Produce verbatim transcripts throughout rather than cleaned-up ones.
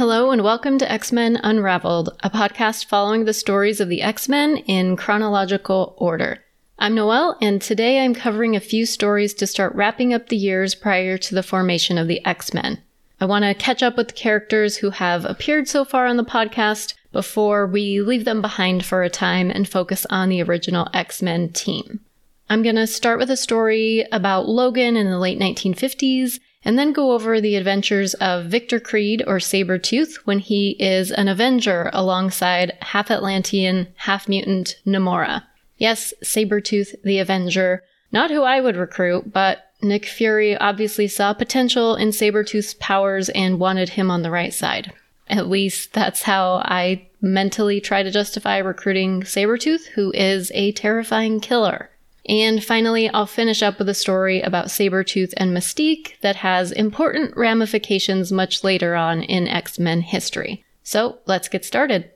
Hello and welcome to X-Men Unraveled, a podcast following the stories of the X-Men in chronological order. I'm Noelle, and today I'm covering a few stories to start wrapping up the years prior to the formation of the X-Men. I want to catch up with the characters who have appeared so far on the podcast before we leave them behind for a time and focus on the original X-Men team. I'm going to start with a story about Logan in the late nineteen fifties, and then go over the adventures of Victor Creed, or Sabretooth, when he is an Avenger alongside half-Atlantean, half-mutant Namora. Yes, Sabretooth the Avenger, not who I would recruit, but Nick Fury obviously saw potential in Sabretooth's powers and wanted him on the right side. At least that's how I mentally try to justify recruiting Sabretooth, who is a terrifying killer. And finally, I'll finish up with a story about Sabretooth and Mystique that has important ramifications much later on in X-Men history. So let's get started.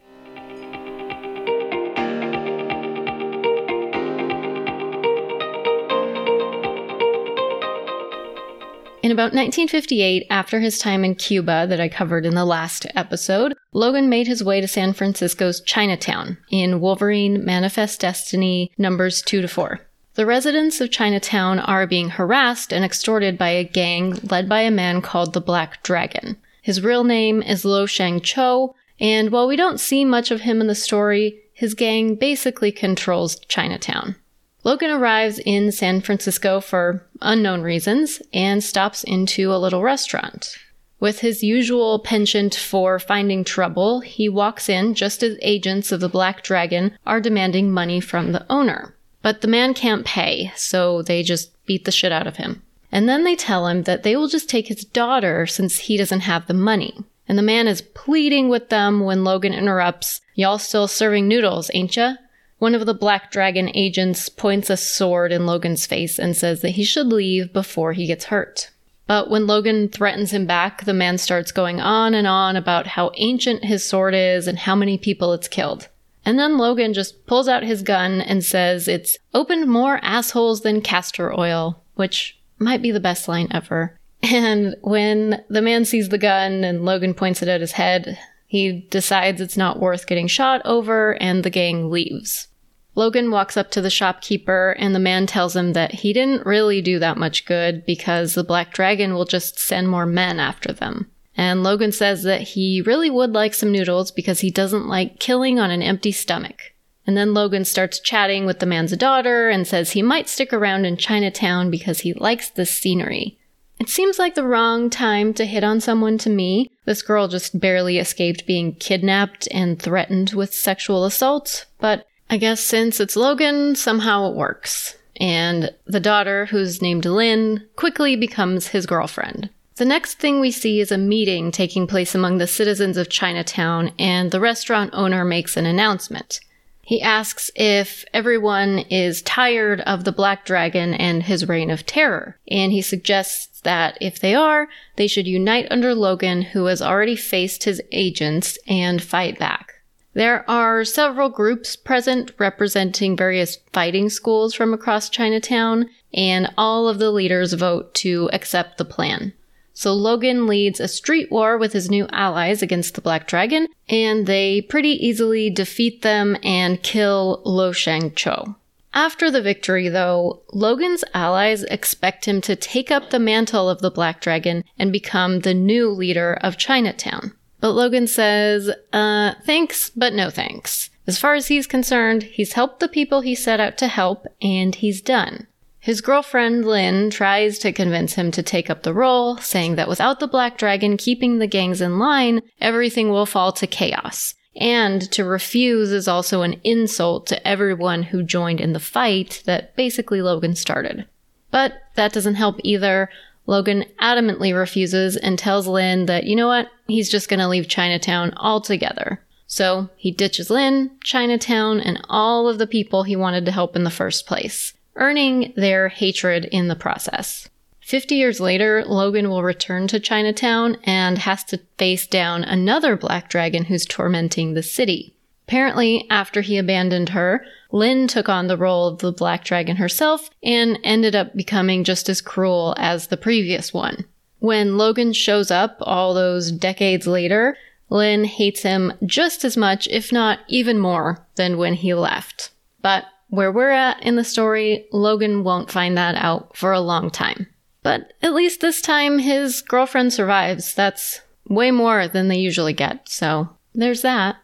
In about nineteen fifty-eight, after his time in Cuba that I covered in the last episode, Logan made his way to San Francisco's Chinatown in Wolverine Manifest Destiny numbers two to four. The residents of Chinatown are being harassed and extorted by a gang led by a man called the Black Dragon. His real name is Lo Shang Cho, and while we don't see much of him in the story, his gang basically controls Chinatown. Logan arrives in San Francisco for unknown reasons and stops into a little restaurant. With his usual penchant for finding trouble, he walks in just as agents of the Black Dragon are demanding money from the owner. But the man can't pay, so they just beat the shit out of him. And then they tell him that they will just take his daughter since he doesn't have the money. And the man is pleading with them when Logan interrupts, "Y'all still serving noodles, ain't ya?" One of the Black Dragon agents points a sword in Logan's face and says that he should leave before he gets hurt. But when Logan threatens him back, the man starts going on and on about how ancient his sword is and how many people it's killed. And then Logan just pulls out his gun and says it's opened more assholes than castor oil, which might be the best line ever. And when the man sees the gun and Logan points it at his head, he decides it's not worth getting shot over, and the gang leaves. Logan walks up to the shopkeeper, and the man tells him that he didn't really do that much good because the Black Dragon will just send more men after them. And Logan says that he really would like some noodles because he doesn't like killing on an empty stomach. And then Logan starts chatting with the man's daughter and says he might stick around in Chinatown because he likes the scenery. It seems like the wrong time to hit on someone to me. This girl just barely escaped being kidnapped and threatened with sexual assault, but I guess since it's Logan, somehow it works. And the daughter, who's named Lynn, quickly becomes his girlfriend. The next thing we see is a meeting taking place among the citizens of Chinatown, and the restaurant owner makes an announcement. He asks if everyone is tired of the Black Dragon and his reign of terror, and he suggests that if they are, they should unite under Logan, who has already faced his agents, and fight back. There are several groups present representing various fighting schools from across Chinatown, and all of the leaders vote to accept the plan. So Logan leads a street war with his new allies against the Black Dragon, and they pretty easily defeat them and kill Lo Shang Cho. After the victory, though, Logan's allies expect him to take up the mantle of the Black Dragon and become the new leader of Chinatown. But Logan says, uh, thanks, but no thanks. As far as he's concerned, he's helped the people he set out to help, and he's done. His girlfriend, Lynn, tries to convince him to take up the role, saying that without the Black Dragon keeping the gangs in line, everything will fall to chaos. And to refuse is also an insult to everyone who joined in the fight that basically Logan started. But that doesn't help either. Logan adamantly refuses and tells Lynn that, you know what, he's just going to leave Chinatown altogether. So he ditches Lynn, Chinatown, and all of the people he wanted to help in the first place, earning their hatred in the process. Fifty years later, Logan will return to Chinatown and has to face down another Black Dragon who's tormenting the city. Apparently, after he abandoned her, Lynn took on the role of the Black Dragon herself and ended up becoming just as cruel as the previous one. When Logan shows up all those decades later, Lynn hates him just as much, if not even more, than when he left. But where we're at in the story, Logan won't find that out for a long time. But at least this time, his girlfriend survives. That's way more than they usually get, so there's that.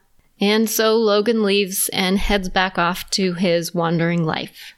And so Logan leaves and heads back off to his wandering life.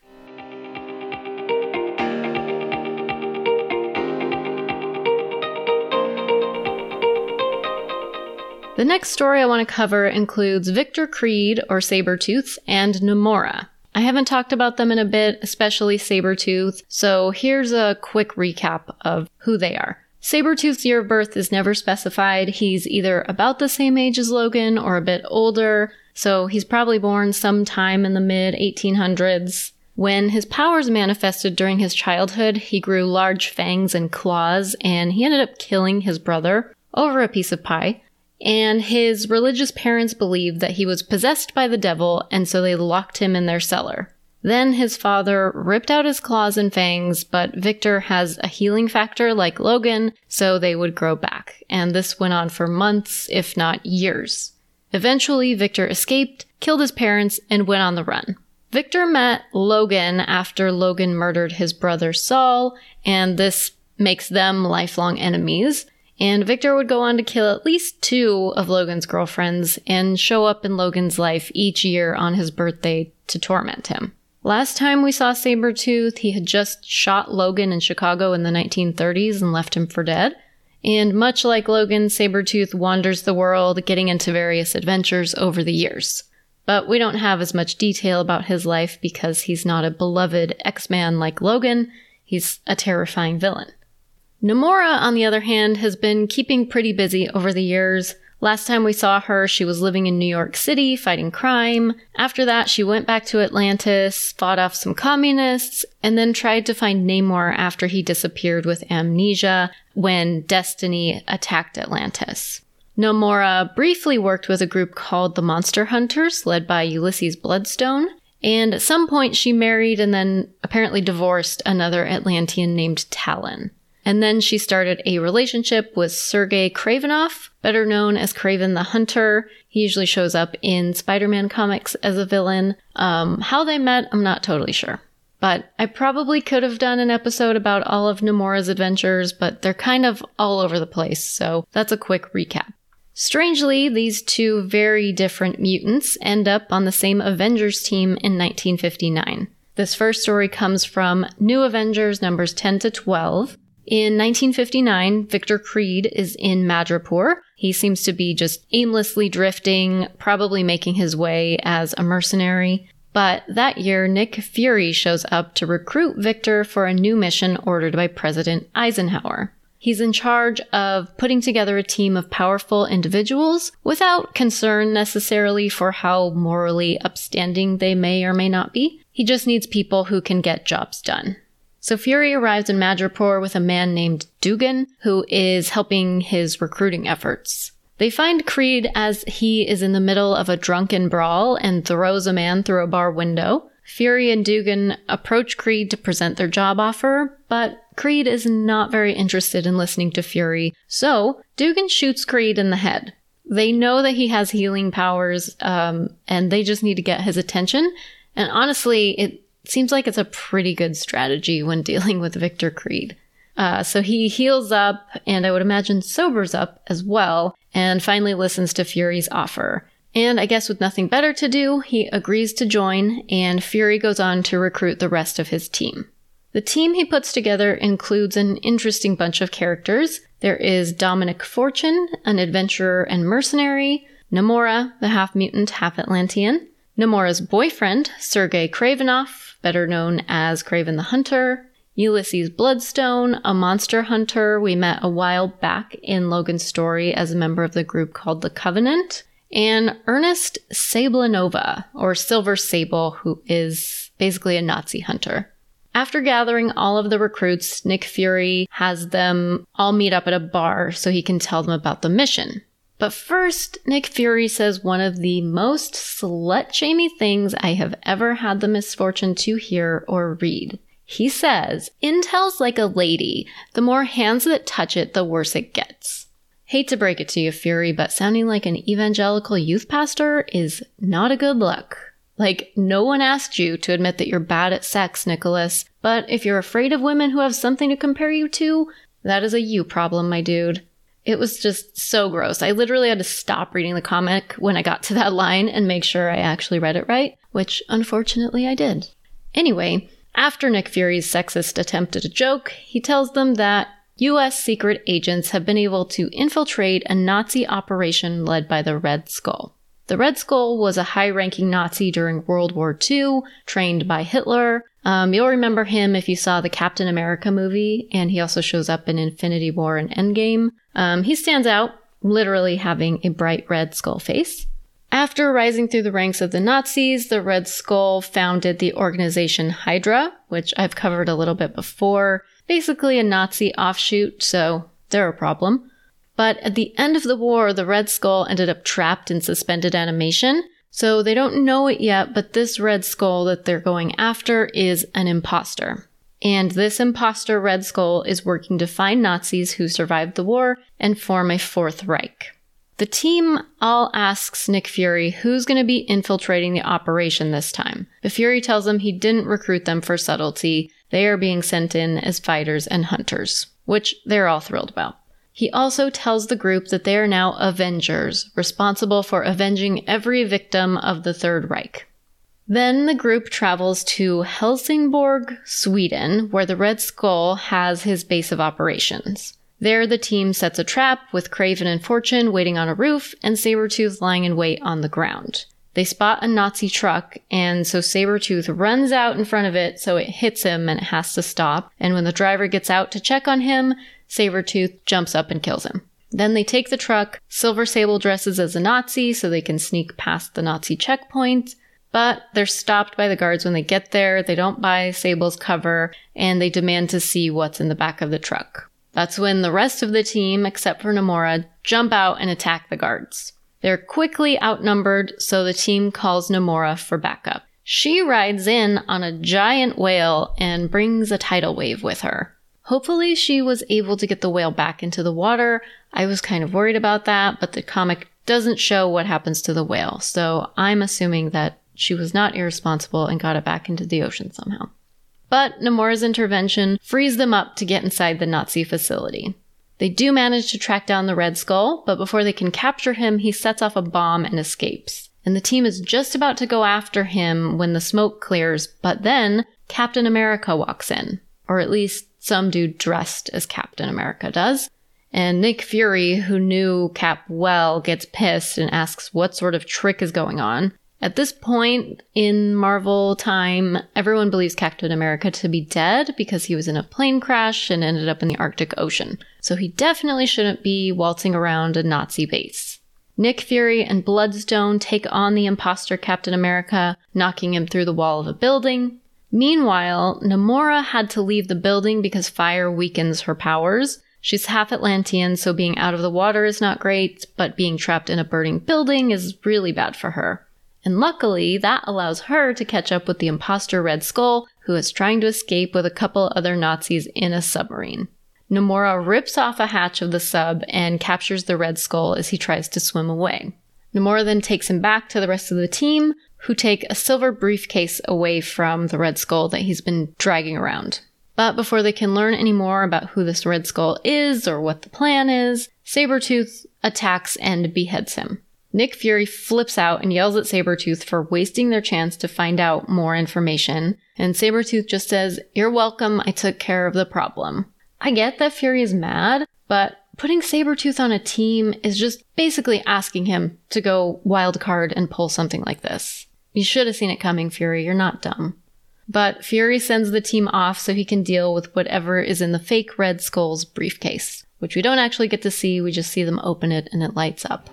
The next story I want to cover includes Victor Creed, or Sabretooth, and Namora. I haven't talked about them in a bit, especially Sabretooth, so here's a quick recap of who they are. Sabretooth's year of birth is never specified. He's either about the same age as Logan or a bit older, so he's probably born sometime in the mid eighteen hundreds. When his powers manifested during his childhood, he grew large fangs and claws, and he ended up killing his brother over a piece of pie. And his religious parents believed that he was possessed by the devil, and so they locked him in their cellar. Then his father ripped out his claws and fangs, but Victor has a healing factor like Logan, so they would grow back. And this went on for months, if not years. Eventually, Victor escaped, killed his parents, and went on the run. Victor met Logan after Logan murdered his brother Saul, and this makes them lifelong enemies. And Victor would go on to kill at least two of Logan's girlfriends and show up in Logan's life each year on his birthday to torment him. Last time we saw Sabretooth, he had just shot Logan in Chicago in the nineteen thirties and left him for dead. And much like Logan, Sabretooth wanders the world, getting into various adventures over the years. But we don't have as much detail about his life because he's not a beloved X-Man like Logan. He's a terrifying villain. Namora, on the other hand, has been keeping pretty busy over the years. Last time we saw her, she was living in New York City, fighting crime. After that, she went back to Atlantis, fought off some communists, and then tried to find Namor after he disappeared with amnesia when Destiny attacked Atlantis. Namora briefly worked with a group called the Monster Hunters, led by Ulysses Bloodstone, and at some point she married and then apparently divorced another Atlantean named Talon. And then she started a relationship with Sergei Kravinoff, better known as Kraven the Hunter. He usually shows up in Spider-Man comics as a villain. Um, how they met, I'm not totally sure. But I probably could have done an episode about all of Namora's adventures, but they're kind of all over the place, so that's a quick recap. Strangely, these two very different mutants end up on the same Avengers team in nineteen fifty-nine. This first story comes from New Avengers numbers ten to twelve. In nineteen fifty-nine, Victor Creed is in Madripoor. He seems to be just aimlessly drifting, probably making his way as a mercenary. But that year, Nick Fury shows up to recruit Victor for a new mission ordered by President Eisenhower. He's in charge of putting together a team of powerful individuals without concern necessarily for how morally upstanding they may or may not be. He just needs people who can get jobs done. So Fury arrives in Madripoor with a man named Dugan, who is helping his recruiting efforts. They find Creed as he is in the middle of a drunken brawl and throws a man through a bar window. Fury and Dugan approach Creed to present their job offer, but Creed is not very interested in listening to Fury, so Dugan shoots Creed in the head. They know that he has healing powers, um, and they just need to get his attention, and honestly, it seems like it's a pretty good strategy when dealing with Victor Creed. Uh, so he heals up, and I would imagine sobers up as well, and finally listens to Fury's offer. And I guess with nothing better to do, he agrees to join, and Fury goes on to recruit the rest of his team. The team he puts together includes an interesting bunch of characters. There is Dominic Fortune, an adventurer and mercenary, Namora, the half-mutant, half-Atlantean, Namora's boyfriend, Sergei Kravinoff, better known as Kraven the Hunter, Ulysses Bloodstone, a monster hunter we met a while back in Logan's story as a member of the group called the Covenant, and Ernest Sablanova, or Silver Sable, who is basically a Nazi hunter. After gathering all of the recruits, Nick Fury has them all meet up at a bar so he can tell them about the mission. But first, Nick Fury says one of the most slut-shamey things I have ever had the misfortune to hear or read. He says, "Intel's like a lady. The more hands that touch it, the worse it gets." Hate to break it to you, Fury, but sounding like an evangelical youth pastor is not a good look. Like, no one asked you to admit that you're bad at sex, Nicholas, but if you're afraid of women who have something to compare you to, that is a you problem, my dude. It was just so gross. I literally had to stop reading the comic when I got to that line and make sure I actually read it right, which unfortunately I did. Anyway, after Nick Fury's sexist attempt at a joke, he tells them that U S secret agents have been able to infiltrate a Nazi operation led by the Red Skull. The Red Skull was a high-ranking Nazi during World War Two, trained by Hitler. Um, you'll remember him if you saw the Captain America movie, and he also shows up in Infinity War and Endgame. Um, he stands out, literally having a bright red skull face. After rising through the ranks of the Nazis, the Red Skull founded the organization Hydra, which I've covered a little bit before. Basically a Nazi offshoot, so they're a problem. But at the end of the war, the Red Skull ended up trapped in suspended animation. So they don't know it yet, but this Red Skull that they're going after is an imposter. And this imposter Red Skull is working to find Nazis who survived the war and form a Fourth Reich. The team all asks Nick Fury who's going to be infiltrating the operation this time. But Fury tells them he didn't recruit them for subtlety. They are being sent in as fighters and hunters, which they're all thrilled about. He also tells the group that they are now Avengers, responsible for avenging every victim of the Third Reich. Then the group travels to Helsingborg, Sweden, where the Red Skull has his base of operations. There, the team sets a trap with Kraven and Fortune waiting on a roof and Sabretooth lying in wait on the ground. They spot a Nazi truck, and so Sabretooth runs out in front of it, so it hits him and it has to stop. And when the driver gets out to check on him, Sabretooth jumps up and kills him. Then they take the truck. Silver Sable dresses as a Nazi so they can sneak past the Nazi checkpoint, but they're stopped by the guards when they get there. They don't buy Sable's cover, and they demand to see what's in the back of the truck. That's when the rest of the team, except for Namora, jump out and attack the guards. They're quickly outnumbered, so the team calls Namora for backup. She rides in on a giant whale and brings a tidal wave with her. Hopefully she was able to get the whale back into the water. I was kind of worried about that, but the comic doesn't show what happens to the whale, so I'm assuming that she was not irresponsible and got it back into the ocean somehow. But Namora's intervention frees them up to get inside the Nazi facility. They do manage to track down the Red Skull, but before they can capture him, he sets off a bomb and escapes. And the team is just about to go after him when the smoke clears, but then Captain America walks in, or at least some dude dressed as Captain America does. And Nick Fury, who knew Cap well, gets pissed and asks what sort of trick is going on. At this point in Marvel time, everyone believes Captain America to be dead because he was in a plane crash and ended up in the Arctic Ocean. So he definitely shouldn't be waltzing around a Nazi base. Nick Fury and Bloodstone take on the imposter Captain America, knocking him through the wall of a building. Meanwhile, Namora had to leave the building because fire weakens her powers. She's half Atlantean, so being out of the water is not great, but being trapped in a burning building is really bad for her. And luckily, that allows her to catch up with the imposter Red Skull, who is trying to escape with a couple other Nazis in a submarine. Namora rips off a hatch of the sub and captures the Red Skull as he tries to swim away. Namora then takes him back to the rest of the team, who take a silver briefcase away from the Red Skull that he's been dragging around. But before they can learn any more about who this Red Skull is or what the plan is, Sabretooth attacks and beheads him. Nick Fury flips out and yells at Sabretooth for wasting their chance to find out more information, and Sabretooth just says, "You're welcome, I took care of the problem." I get that Fury is mad, but putting Sabretooth on a team is just basically asking him to go wild card and pull something like this. You should have seen it coming, Fury. You're not dumb. But Fury sends the team off so he can deal with whatever is in the fake Red Skull's briefcase, which we don't actually get to see. We just see them open it and it lights up.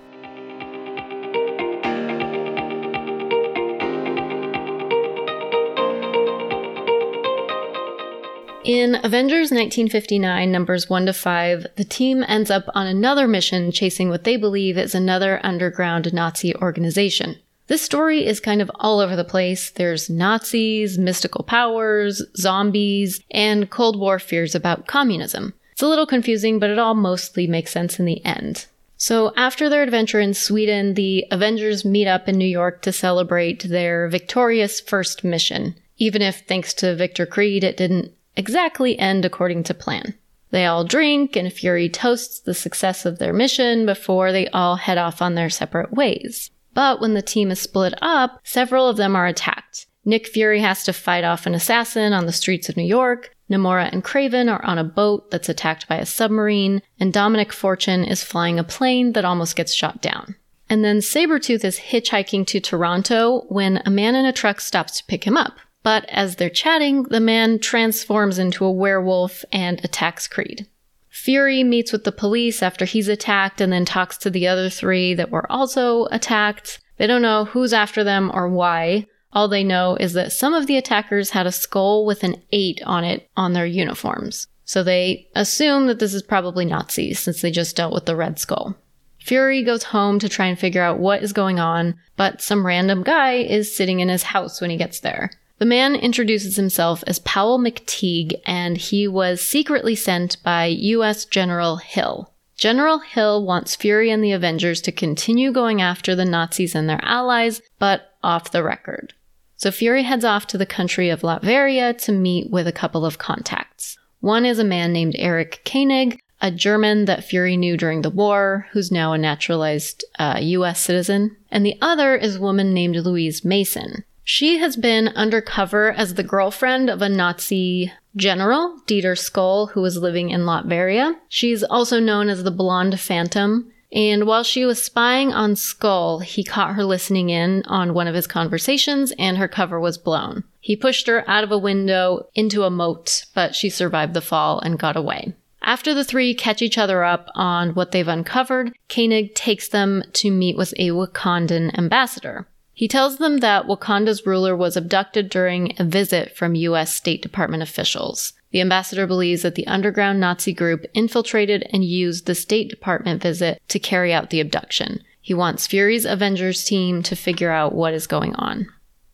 In Avengers nineteen fifty-nine, numbers one to five, the team ends up on another mission chasing what they believe is another underground Nazi organization. This story is kind of all over the place. There's Nazis, mystical powers, zombies, and Cold War fears about communism. It's a little confusing, but it all mostly makes sense in the end. So after their adventure in Sweden, the Avengers meet up in New York to celebrate their victorious first mission, even if thanks to Victor Creed, it didn't exactly end according to plan. They all drink, and Fury toasts the success of their mission before they all head off on their separate ways. But when the team is split up, several of them are attacked. Nick Fury has to fight off an assassin on the streets of New York, Namora and Kraven are on a boat that's attacked by a submarine, and Dominic Fortune is flying a plane that almost gets shot down. And then Sabretooth is hitchhiking to Toronto when a man in a truck stops to pick him up. But as they're chatting, the man transforms into a werewolf and attacks Creed. Fury meets with the police after he's attacked and then talks to the other three that were also attacked. They don't know who's after them or why. All they know is that some of the attackers had a skull with an eight on it on their uniforms. So they assume that this is probably Nazis since they just dealt with the Red Skull. Fury goes home to try and figure out what is going on, but some random guy is sitting in his house when he gets there. The man introduces himself as Powell McTeague, and he was secretly sent by U S General Hill. General Hill wants Fury and the Avengers to continue going after the Nazis and their allies, but off the record. So Fury heads off to the country of Latveria to meet with a couple of contacts. One is a man named Erich Koenig, a German that Fury knew during the war, who's now a naturalized uh, U S citizen. And the other is a woman named Louise Mason. She has been undercover as the girlfriend of a Nazi general, Dieter Skul, who was living in Latveria. She's also known as the Blonde Phantom. And while she was spying on Skul, he caught her listening in on one of his conversations and her cover was blown. He pushed her out of a window into a moat, but she survived the fall and got away. After the three catch each other up on what they've uncovered, Koenig takes them to meet with a Wakandan ambassador. He tells them that Wakanda's ruler was abducted during a visit from U S State Department officials. The ambassador believes that the underground Nazi group infiltrated and used the State Department visit to carry out the abduction. He wants Fury's Avengers team to figure out what is going on.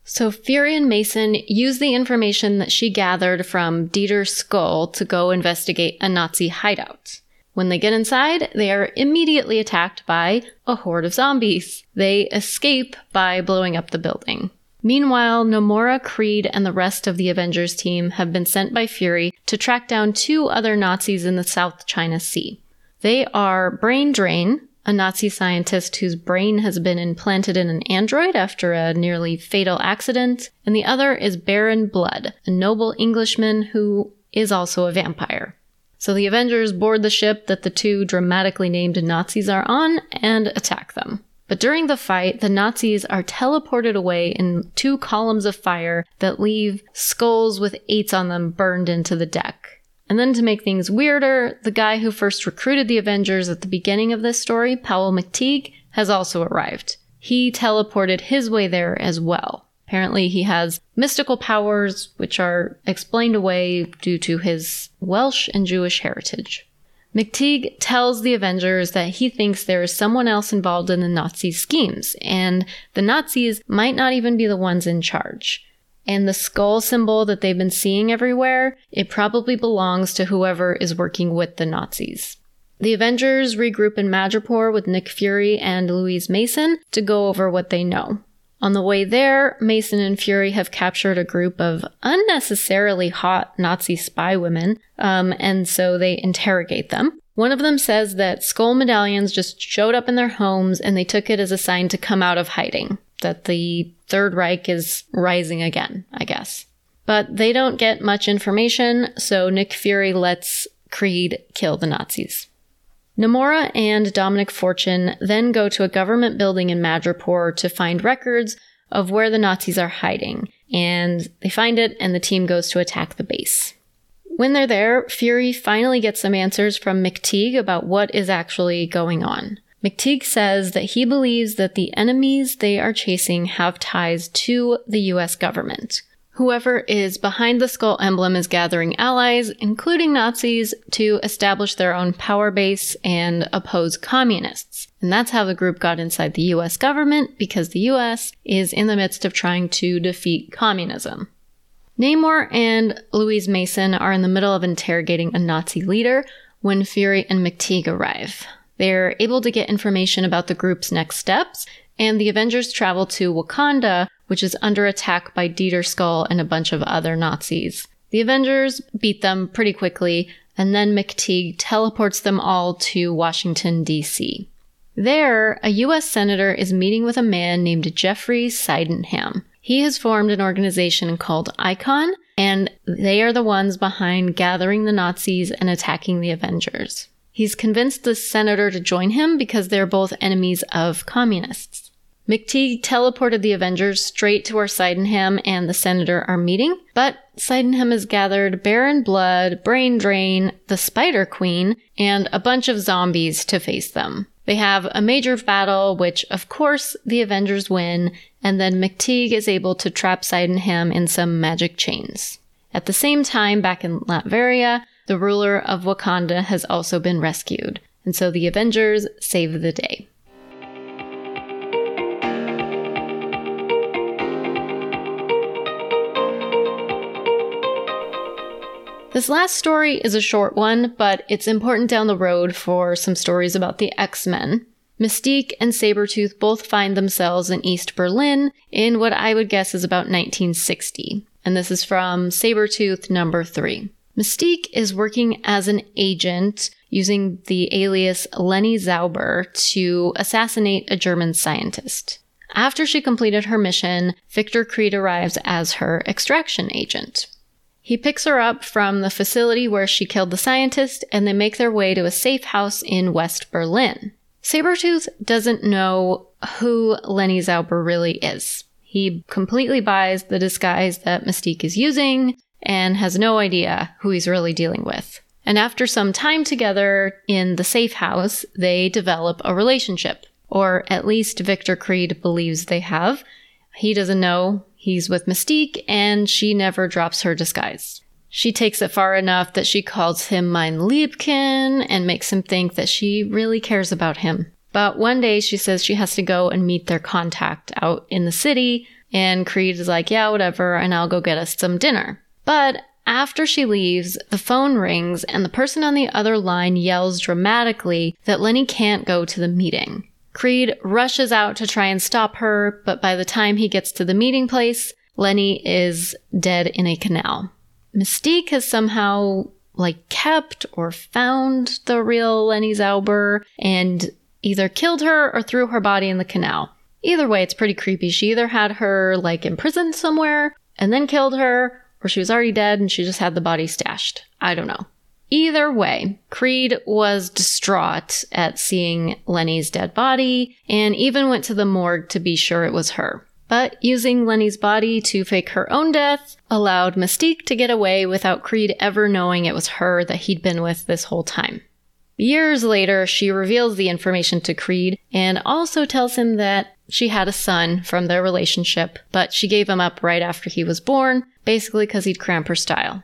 So Fury and Mason use the information that she gathered from Dieter Skul to go investigate a Nazi hideout. When they get inside, they are immediately attacked by a horde of zombies. They escape by blowing up the building. Meanwhile, Namora, Creed, and the rest of the Avengers team have been sent by Fury to track down two other Nazis in the South China Sea. They are Brain Drain, a Nazi scientist whose brain has been implanted in an android after a nearly fatal accident, and the other is Baron Blood, a noble Englishman who is also a vampire. So the Avengers board the ship that the two dramatically named Nazis are on and attack them. But during the fight, the Nazis are teleported away in two columns of fire that leave skulls with eights on them burned into the deck. And then to make things weirder, the guy who first recruited the Avengers at the beginning of this story, Powell McTeague, has also arrived. He teleported his way there as well. Apparently he has mystical powers, which are explained away due to his Welsh and Jewish heritage. McTeague tells the Avengers that he thinks there is someone else involved in the Nazi schemes, and the Nazis might not even be the ones in charge. And the skull symbol that they've been seeing everywhere, it probably belongs to whoever is working with the Nazis. The Avengers regroup in Madripoor with Nick Fury and Louise Mason to go over what they know. On the way there, Mason and Fury have captured a group of unnecessarily hot Nazi spy women, um, and so they interrogate them. One of them says that Skul medallions just showed up in their homes and they took it as a sign to come out of hiding, that the Third Reich is rising again, I guess. But they don't get much information, so Nick Fury lets Creed kill the Nazis. Namora and Dominic Fortune then go to a government building in Madripoor to find records of where the Nazis are hiding, and they find it and the team goes to attack the base. When they're there, Fury finally gets some answers from McTeague about what is actually going on. McTeague says that he believes that the enemies they are chasing have ties to the U S government. Whoever is behind the skull emblem is gathering allies, including Nazis, to establish their own power base and oppose communists. And that's how the group got inside the U S government, because the U S is in the midst of trying to defeat communism. Namor and Louise Mason are in the middle of interrogating a Nazi leader when Fury and McTeague arrive. They're able to get information about the group's next steps, and the Avengers travel to Wakanda, which is under attack by Dieter Skul and a bunch of other Nazis. The Avengers beat them pretty quickly, and then McTeague teleports them all to Washington, D C. There, a U S senator is meeting with a man named Jeffrey Sydenham. He has formed an organization called ICON, and they are the ones behind gathering the Nazis and attacking the Avengers. He's convinced the senator to join him because they're both enemies of communists. McTeague teleported the Avengers straight to where Sydenham and the senator are meeting, but Sydenham has gathered Baron Blood, Brain Drain, the Spider Queen, and a bunch of zombies to face them. They have a major battle, which, of course, the Avengers win, and then McTeague is able to trap Sydenham in some magic chains. At the same time, back in Latveria, the ruler of Wakanda has also been rescued, and so the Avengers save the day. This last story is a short one, but it's important down the road for some stories about the X-Men. Mystique and Sabretooth both find themselves in East Berlin in what I would guess is about nineteen sixty, and this is from Sabretooth number three. Mystique is working as an agent using the alias Lenny Zauber to assassinate a German scientist. After she completed her mission, Victor Creed arrives as her extraction agent. He picks her up from the facility where she killed the scientist, and they make their way to a safe house in West Berlin. Sabretooth doesn't know who Lenny Zauber really is. He completely buys the disguise that Mystique is using and has no idea who he's really dealing with. And after some time together in the safe house, they develop a relationship, or at least Victor Creed believes they have. He doesn't know he's with Mystique, and she never drops her disguise. She takes it far enough that she calls him mein Liebchen and makes him think that she really cares about him. But one day she says she has to go and meet their contact out in the city, and Creed is like, yeah, whatever, and I'll go get us some dinner. But after she leaves, the phone rings, and the person on the other line yells dramatically that Lenny can't go to the meeting. Creed rushes out to try and stop her, but by the time he gets to the meeting place, Lenny is dead in a canal. Mystique has somehow, like, kept or found the real Lenny Zauber and either killed her or threw her body in the canal. Either way, it's pretty creepy. She either had her, like, imprisoned somewhere and then killed her, or she was already dead and she just had the body stashed. I don't know. Either way, Creed was distraught at seeing Lenny's dead body and even went to the morgue to be sure it was her. But using Lenny's body to fake her own death allowed Mystique to get away without Creed ever knowing it was her that he'd been with this whole time. Years later, she reveals the information to Creed and also tells him that she had a son from their relationship, but she gave him up right after he was born, basically because he'd cramp her style.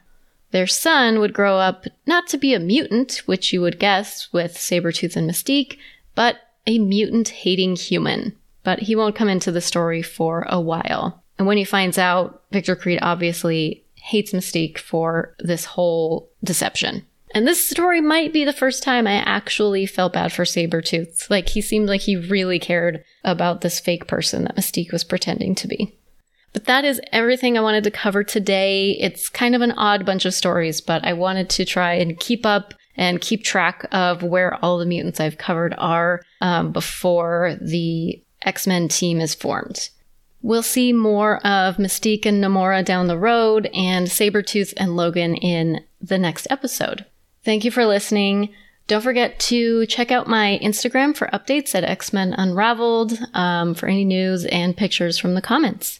Their son would grow up not to be a mutant, which you would guess with Sabretooth and Mystique, but a mutant-hating human. But he won't come into the story for a while. And when he finds out, Victor Creed obviously hates Mystique for this whole deception. And this story might be the first time I actually felt bad for Sabretooth. Like, he seemed like he really cared about this fake person that Mystique was pretending to be. But that is everything I wanted to cover today. It's kind of an odd bunch of stories, but I wanted to try and keep up and keep track of where all the mutants I've covered are um, before the X-Men team is formed. We'll see more of Mystique and Namora down the road and Sabretooth and Logan in the next episode. Thank you for listening. Don't forget to check out my Instagram for updates at X-Men Unraveled um, for any news and pictures from the comments.